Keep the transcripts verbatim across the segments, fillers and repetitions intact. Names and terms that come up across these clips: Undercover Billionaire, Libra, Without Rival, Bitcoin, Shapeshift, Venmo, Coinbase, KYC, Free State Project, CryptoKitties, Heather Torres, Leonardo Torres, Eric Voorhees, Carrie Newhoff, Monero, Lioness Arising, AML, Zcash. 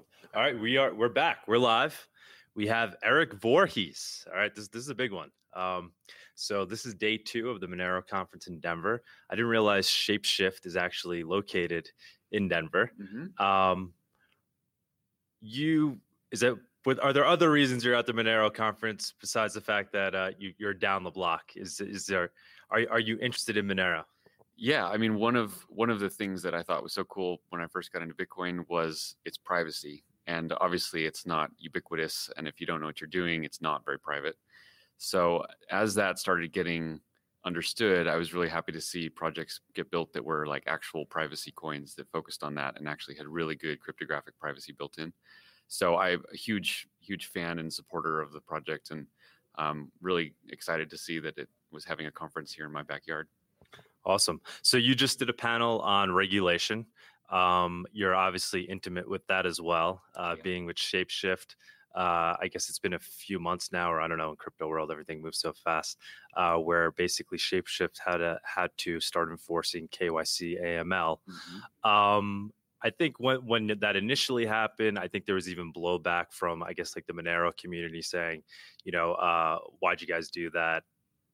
one. All right, we are we're back. We're live. We have Eric Voorhees. All right, this this is a big one. Um, so this is day two of the Monero conference in Denver. I didn't realize Shapeshift is actually located in Denver. Mm-hmm. Um, you is that? But are there other reasons you're at the Monero conference besides the fact that uh, you, you're down the block? Is is there are are you interested in Monero? Yeah, I mean, one of one of the things that I thought was so cool when I first got into Bitcoin was its privacy, and obviously it's not ubiquitous. And if you don't know what you're doing, it's not very private. So as that started getting understood, I was really happy to see projects get built that were like actual privacy coins that focused on that and actually had really good cryptographic privacy built in. So I'm a huge, huge fan and supporter of the project, and um, really excited to see that it was having a conference here in my backyard. Awesome. So you just did a panel on regulation. Um, you're obviously intimate with that as well, uh, yeah. being with Shapeshift. Uh, I guess it's been a few months now, or I don't know, in crypto world, everything moves so fast, uh, where basically Shapeshift had to, had to start enforcing K Y C, A M L. Mm-hmm. Um, I think when, when that initially happened, I think there was even blowback from, I guess, like the Monero community saying, you know, uh, why'd you guys do that?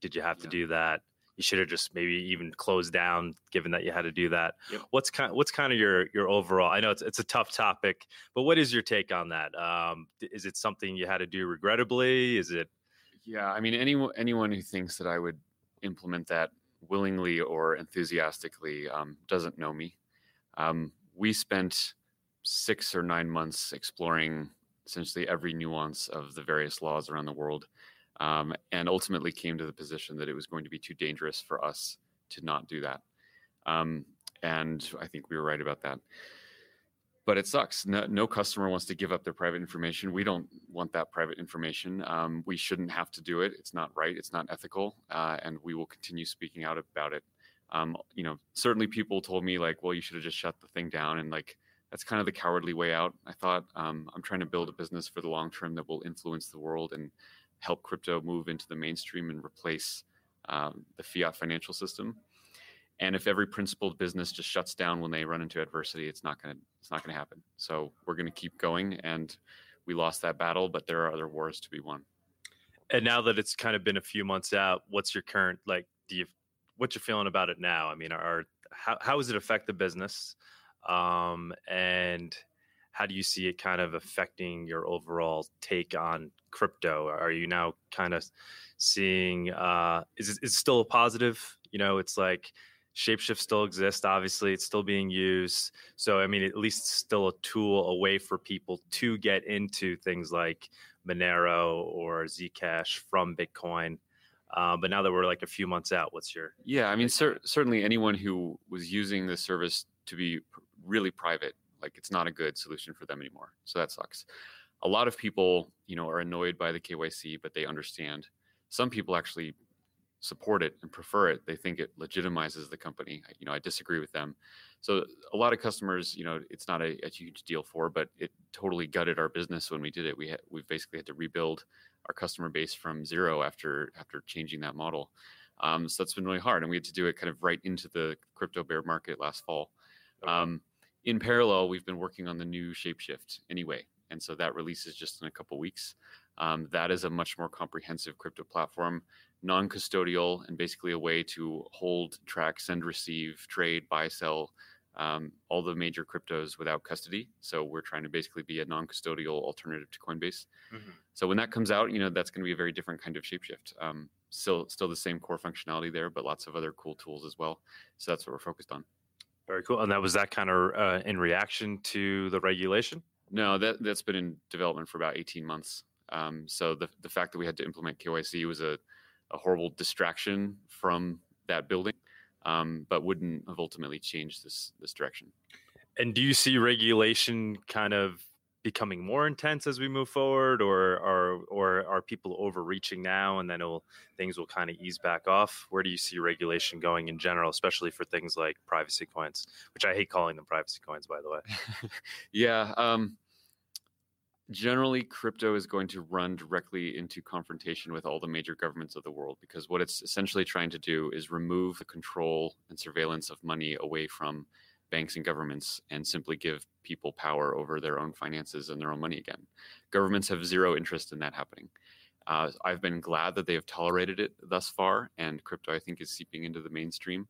Did you have yeah. to do that? You should have just maybe even closed down, given that you had to do that. Yep. What's kind What's kind of your your overall? I know it's it's a tough topic, but what is your take on that? Um, is it something you had to do regrettably? Is it? Yeah, I mean, anyone anyone who thinks that I would implement that willingly or enthusiastically um, doesn't know me. Um, We spent six or nine months exploring essentially every nuance of the various laws around the world, um, and ultimately came to the position that it was going to be too dangerous for us to not do that. Um, and I think we were right about that. But it sucks. No, no customer wants to give up their private information. We don't want that private information. Um, we shouldn't have to do it. It's not right. It's not ethical. Uh, and we will continue speaking out about it. Um, you know, certainly people told me like, well, you should have just shut the thing down. And like, that's kind of the cowardly way out. I thought, um, I'm trying to build a business for the long term that will influence the world and help crypto move into the mainstream and replace um, the fiat financial system. And if every principled business just shuts down when they run into adversity, it's not going to, it's not going to happen. So we're going to keep going. And we lost that battle, but there are other wars to be won. And now that it's kind of been a few months out, what's your current, like, do you, what you're feeling about it now? I mean, are, how, how does it affect the business? Um, and how do you see it kind of affecting your overall take on crypto? Are you now kind of seeing, uh, is it is still a positive? You know, it's like Shapeshift still exists. Obviously it's still being used. So, I mean, at least it's still a tool, a way for people to get into things like Monero or Zcash from Bitcoin. Uh, but now that we're like a few months out, what's your... Yeah, I mean, cer- certainly anyone who was using the service to be pr- really private, like it's not a good solution for them anymore. So that sucks. A lot of people, you know, are annoyed by the K Y C, but they understand. Some people actually support it and prefer it. They think it legitimizes the company. I, you know, I disagree with them. So a lot of customers, you know, it's not a, a huge deal for, but it totally gutted our business when we did it. We ha- we basically had to rebuild our customer base from zero after after changing that model. Um, so that's been really hard. And we had to do it kind of right into the crypto bear market last fall. Okay. Um, in parallel, we've been working on the new Shapeshift anyway. And so that releases just in a couple weeks. Um, that is a much more comprehensive crypto platform, non-custodial, and basically a way to hold, track, send, receive, trade, buy, sell, um, all the major cryptos without custody. So we're trying to basically be a non-custodial alternative to Coinbase. Mm-hmm. So when that comes out, you know, that's going to be a very different kind of Shapeshift. Um, still, still the same core functionality there, but lots of other cool tools as well. So that's what we're focused on. Very cool. And that was that kind of uh, in reaction to the regulation? No, that, that's been in development for about eighteen months. Um, so the the fact that we had to implement K Y C was a, a horrible distraction from that building, um, but wouldn't have ultimately changed this this direction. And do you see regulation kind of becoming more intense as we move forward, or are or, or are people overreaching now and then it'll, things will kind of ease back off? Where do you see regulation going in general, especially for things like privacy coins, which I hate calling them privacy coins, by the way? yeah. Um, Generally, crypto is going to run directly into confrontation with all the major governments of the world, because what it's essentially trying to do is remove the control and surveillance of money away from banks and governments and simply give people power over their own finances and their own money again. Governments have zero interest in that happening. Uh, I've been glad that they have tolerated it thus far, and crypto, I think, is seeping into the mainstream.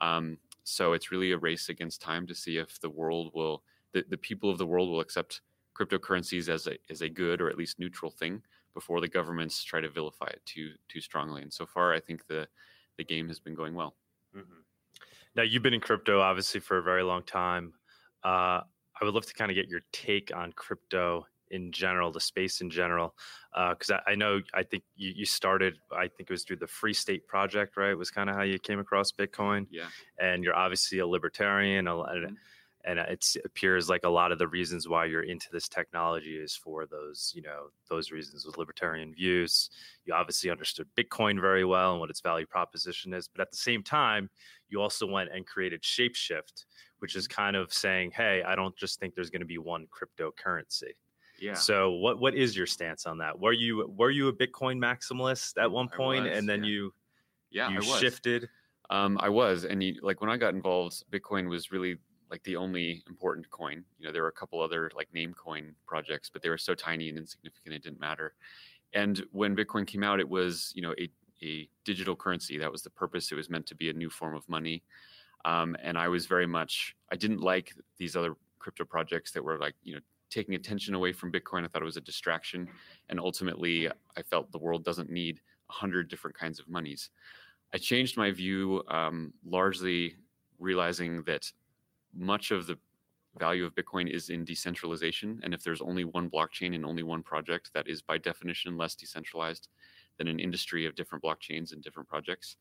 Um, so it's really a race against time to see if the world will, the, the people of the world will accept cryptocurrencies as a as a good or at least neutral thing before the governments try to vilify it too too strongly. And so far, I think the the game has been going well. Mm-hmm. Now, you've been in crypto, obviously, for a very long time. Uh, I would love to kind of get your take on crypto in general, the space in general, because uh, I, I know, I think you, you started, I think it was through the Free State Project, right? It was kind of how you came across Bitcoin. Yeah. And you're obviously a libertarian, a, mm-hmm. and it appears like a lot of the reasons why you're into this technology is for those, you know, those reasons with libertarian views. You obviously understood Bitcoin very well and what its value proposition is, but at the same time, you also went and created Shapeshift, which is kind of saying, hey, I don't just think there's going to be one cryptocurrency. Yeah. So what what is your stance on that? Were you were you a Bitcoin maximalist at one point, was, and then yeah. you yeah you I was. shifted? Um, I was, and you, like when I got involved, Bitcoin was really like the only important coin. You know, there were a couple other like name coin projects, but they were so tiny and insignificant it didn't matter. And when Bitcoin came out, it was, you know, a a digital currency. That was the purpose. It was meant to be a new form of money. Um, and I was very much I didn't like these other crypto projects that were like, you know, taking attention away from Bitcoin. I thought it was a distraction. And ultimately, I felt the world doesn't need one hundred different kinds of monies. I changed my view, um, largely realizing that much of the value of Bitcoin is in decentralization. And if there's only one blockchain and only one project, that is by definition less decentralized than an industry of different blockchains and different projects.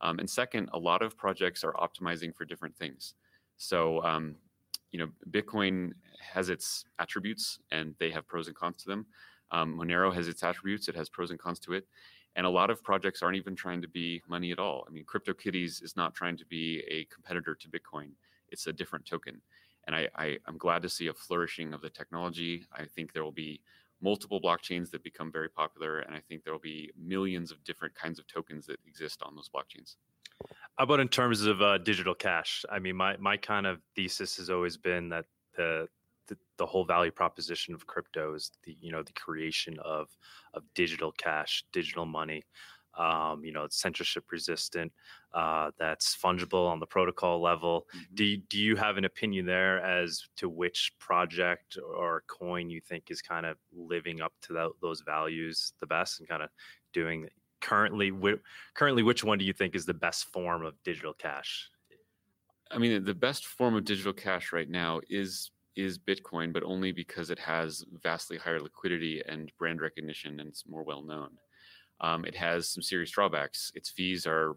Um, and second, a lot of projects are optimizing for different things. So, um, you know, Bitcoin has its attributes and they have pros and cons to them. Um, Monero has its attributes. It has pros and cons to it. And a lot of projects aren't even trying to be money at all. I mean, CryptoKitties is not trying to be a competitor to Bitcoin. It's a different token. And I, I, I'm glad to see a flourishing of the technology. I think there will be multiple blockchains that become very popular. And I think there will be millions of different kinds of tokens that exist on those blockchains. How about in terms of uh, digital cash? I mean, my my kind of thesis has always been that the, the the whole value proposition of crypto is the you know the creation of of digital cash, digital money. Um, you know, it's censorship resistant. Uh, that's fungible on the protocol level. Mm-hmm. Do do you have an opinion there as to which project or coin you think is kind of living up to that, those values the best and kind of doing? Currently, wh- currently, which one do you think is the best form of digital cash? I mean, the best form of digital cash right now is is Bitcoin, but only because it has vastly higher liquidity and brand recognition, and it's more well known. Um, it has some serious drawbacks. Its fees are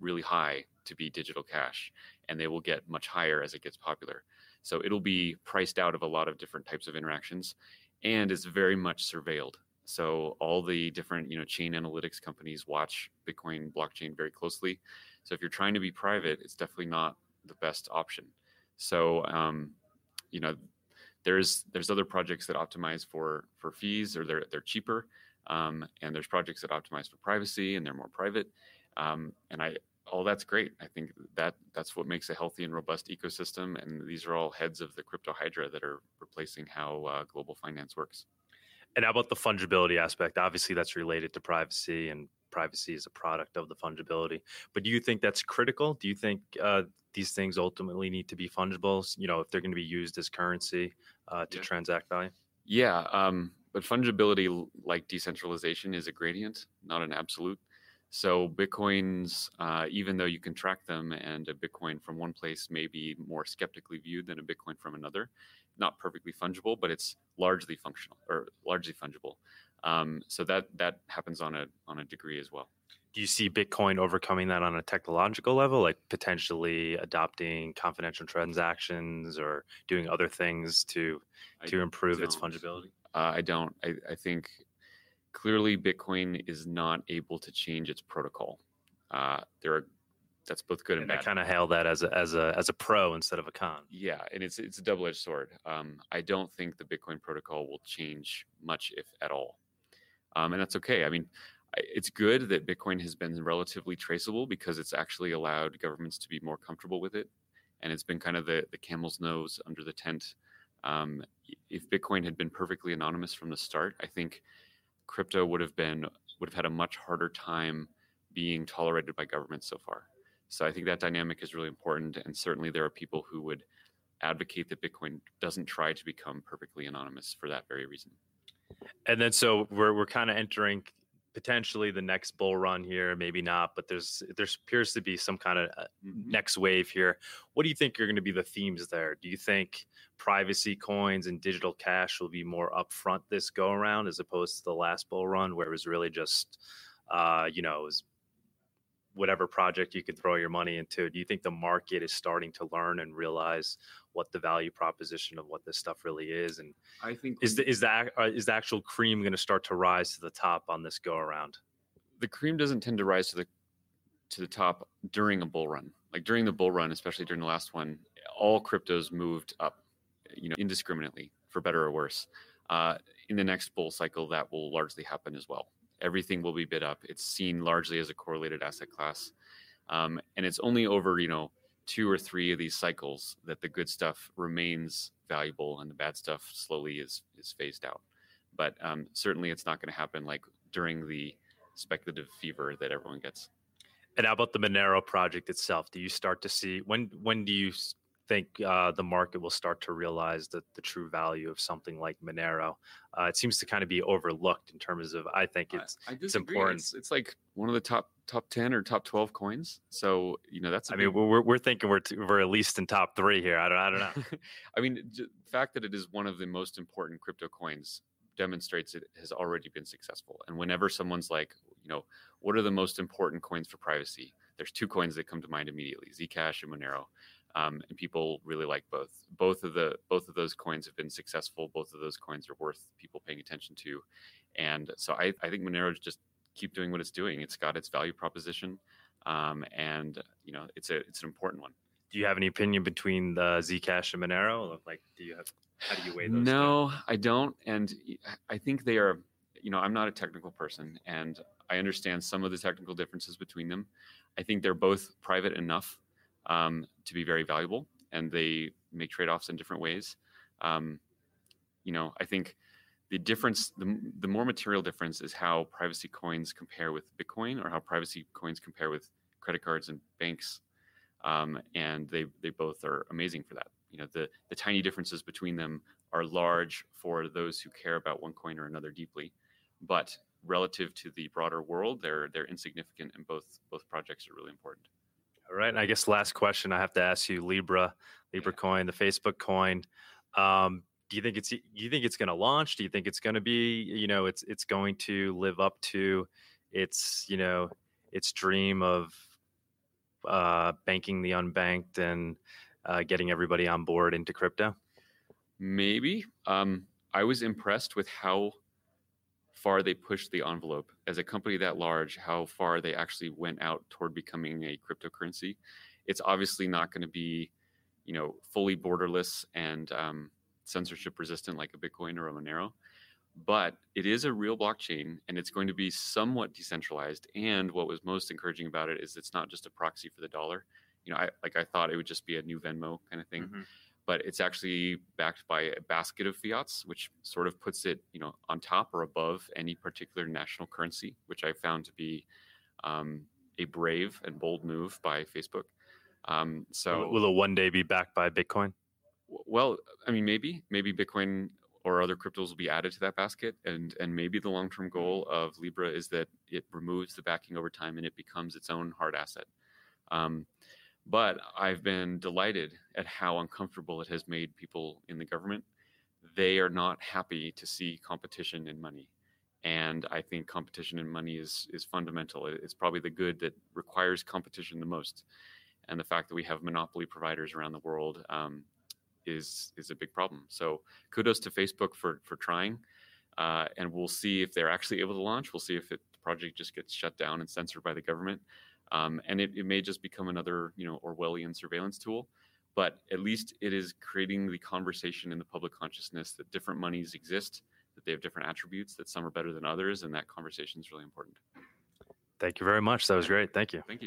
really high to be digital cash, and they will get much higher as it gets popular. So it'll be priced out of a lot of different types of interactions, and it's very much surveilled. So all the different, you know, chain analytics companies watch Bitcoin blockchain very closely. So if you're trying to be private, it's definitely not the best option. So, um, you know, there's there's other projects that optimize for for fees, or they're they're cheaper, um, and there's projects that optimize for privacy, and they're more private. Um, and I all that's great. I think that that's what makes a healthy and robust ecosystem. And these are all heads of the crypto hydra that are replacing how uh, global finance works. And how about the fungibility aspect? Obviously, that's related to privacy, and privacy is a product of the fungibility. But do you think that's critical? Do you think uh, these things ultimately need to be fungible, you know, if they're going to be used as currency uh, to yeah. transact value? Yeah. Um, but fungibility, like decentralization, is a gradient, not an absolute. So Bitcoins, uh, even though you can track them, and a Bitcoin from one place may be more skeptically viewed than a Bitcoin from another, not perfectly fungible, but it's largely functional or largely fungible. Um, so that that happens on a on a degree as well. Do you see Bitcoin overcoming that on a technological level, like potentially adopting confidential transactions or doing other things to to I improve don't. its fungibility? Uh, I don't. I, I think. Clearly, Bitcoin is not able to change its protocol. Uh, there are that's both good and, and bad. I kind of hail that as a as a as a pro instead of a con. Yeah, and it's it's a double-edged sword. Um, I don't think the Bitcoin protocol will change much, if at all, um, and that's okay. I mean, it's good that Bitcoin has been relatively traceable because it's actually allowed governments to be more comfortable with it. and it's been kind of the, the camel's nose under the tent. Um, if Bitcoin had been perfectly anonymous from the start, I think crypto would have been would have had a much harder time being tolerated by governments so far. So I think that dynamic is really important, and certainly there are people who would advocate that Bitcoin doesn't try to become perfectly anonymous for that very reason. And then so we're we're kind of entering potentially the next bull run here, maybe not, but there's there appears to be some kind of mm-hmm. next wave here. What do you think are going to be the themes there? Do you think privacy coins and digital cash will be more upfront this go around as opposed to the last bull run, where it was really just uh, you know, it was whatever project you could throw your money into? Do you think the market is starting to learn and realize what the value proposition of what this stuff really is? And I think is the, is the, is the actual cream going to start to rise to the top on this go around? The cream doesn't tend to rise to the, to the top during a bull run. Like during the bull run, especially during the last one, all cryptos moved up, you know, indiscriminately, for better or worse. Uh, in the next bull cycle, that will largely happen as well. Everything will be bid up. It's seen largely as a correlated asset class. Um, and it's only over, you know, two or three of these cycles that the good stuff remains valuable and the bad stuff slowly is is phased out. But um, certainly it's not going to happen like during the speculative fever that everyone gets. And how about the Monero project itself? Do you start to see, when when do you think uh, the market will start to realize that the true value of something like Monero? Uh, it seems to kind of be overlooked in terms of, I think it's, I, I it's important. It's, it's like one of the top top ten or top twelve coins. So, you know, that's, I big... mean, we're, we're thinking we're, t- we're at least in top three here. I don't, I don't know. I mean, the fact that it is one of the most important crypto coins demonstrates it has already been successful. And whenever someone's like, you know, what are the most important coins for privacy? There's two coins that come to mind immediately, Zcash and Monero. Um, and people really like both. Both of the both of those coins have been successful. Both of those coins are worth people paying attention to. And so I, I think Monero just keep doing what it's doing. It's got its value proposition, um, and you know it's a it's an important one. Do you have any opinion between the Zcash and Monero? Like, do you have how do you weigh those? No, things? I don't. And I think they are. You know, I'm not a technical person, and I understand some of the technical differences between them. I think they're both private enough Um, to be very valuable, and they make trade-offs in different ways. Um, you know, I think the difference, the, the more material difference is how privacy coins compare with Bitcoin, or how privacy coins compare with credit cards and banks. Um, and they, they both are amazing for that. You know, the, the tiny differences between them are large for those who care about one coin or another deeply, but relative to the broader world, they're, they're insignificant, and both, both projects are really important. All right, and I guess last question I have to ask you: Libra, Libra yeah. coin, the Facebook coin. Um, do you think it's do you think it's going to launch? Do you think it's going to be you know it's it's going to live up to its you know its dream of uh, banking the unbanked and uh, getting everybody on board into crypto? Maybe. Um, I was impressed with how far they pushed the envelope as a company that large, how far they actually went out toward becoming a cryptocurrency. It's obviously not going to be, you know, fully borderless and um, censorship resistant like a Bitcoin or a Monero, but it is a real blockchain, and it's going to be somewhat decentralized. And what was most encouraging about it is it's not just a proxy for the dollar. You know, I, like I thought it would just be a new Venmo kind of thing, mm-hmm. but it's actually backed by a basket of fiats, which sort of puts it, you know, on top or above any particular national currency, which I found to be um, a brave and bold move by Facebook. Um, so, will it one day be backed by Bitcoin? Well, I mean, maybe, maybe Bitcoin or other cryptos will be added to that basket, and and maybe the long-term goal of Libra is that it removes the backing over time and it becomes its own hard asset. Um, But I've been delighted at how uncomfortable it has made people in the government. They are not happy to see competition in money. And I think competition in money is is fundamental. It's probably the good that requires competition the most. And the fact that we have monopoly providers around the world um, is is a big problem. So kudos to Facebook for, for trying. Uh, and we'll see if they're actually able to launch. We'll see if it, the project just gets shut down and censored by the government. Um, and it, it may just become another, you know, Orwellian surveillance tool, but at least it is creating the conversation in the public consciousness that different monies exist, that they have different attributes, that some are better than others, and that conversation is really important. Thank you very much. That was great. Thank you. Thank you.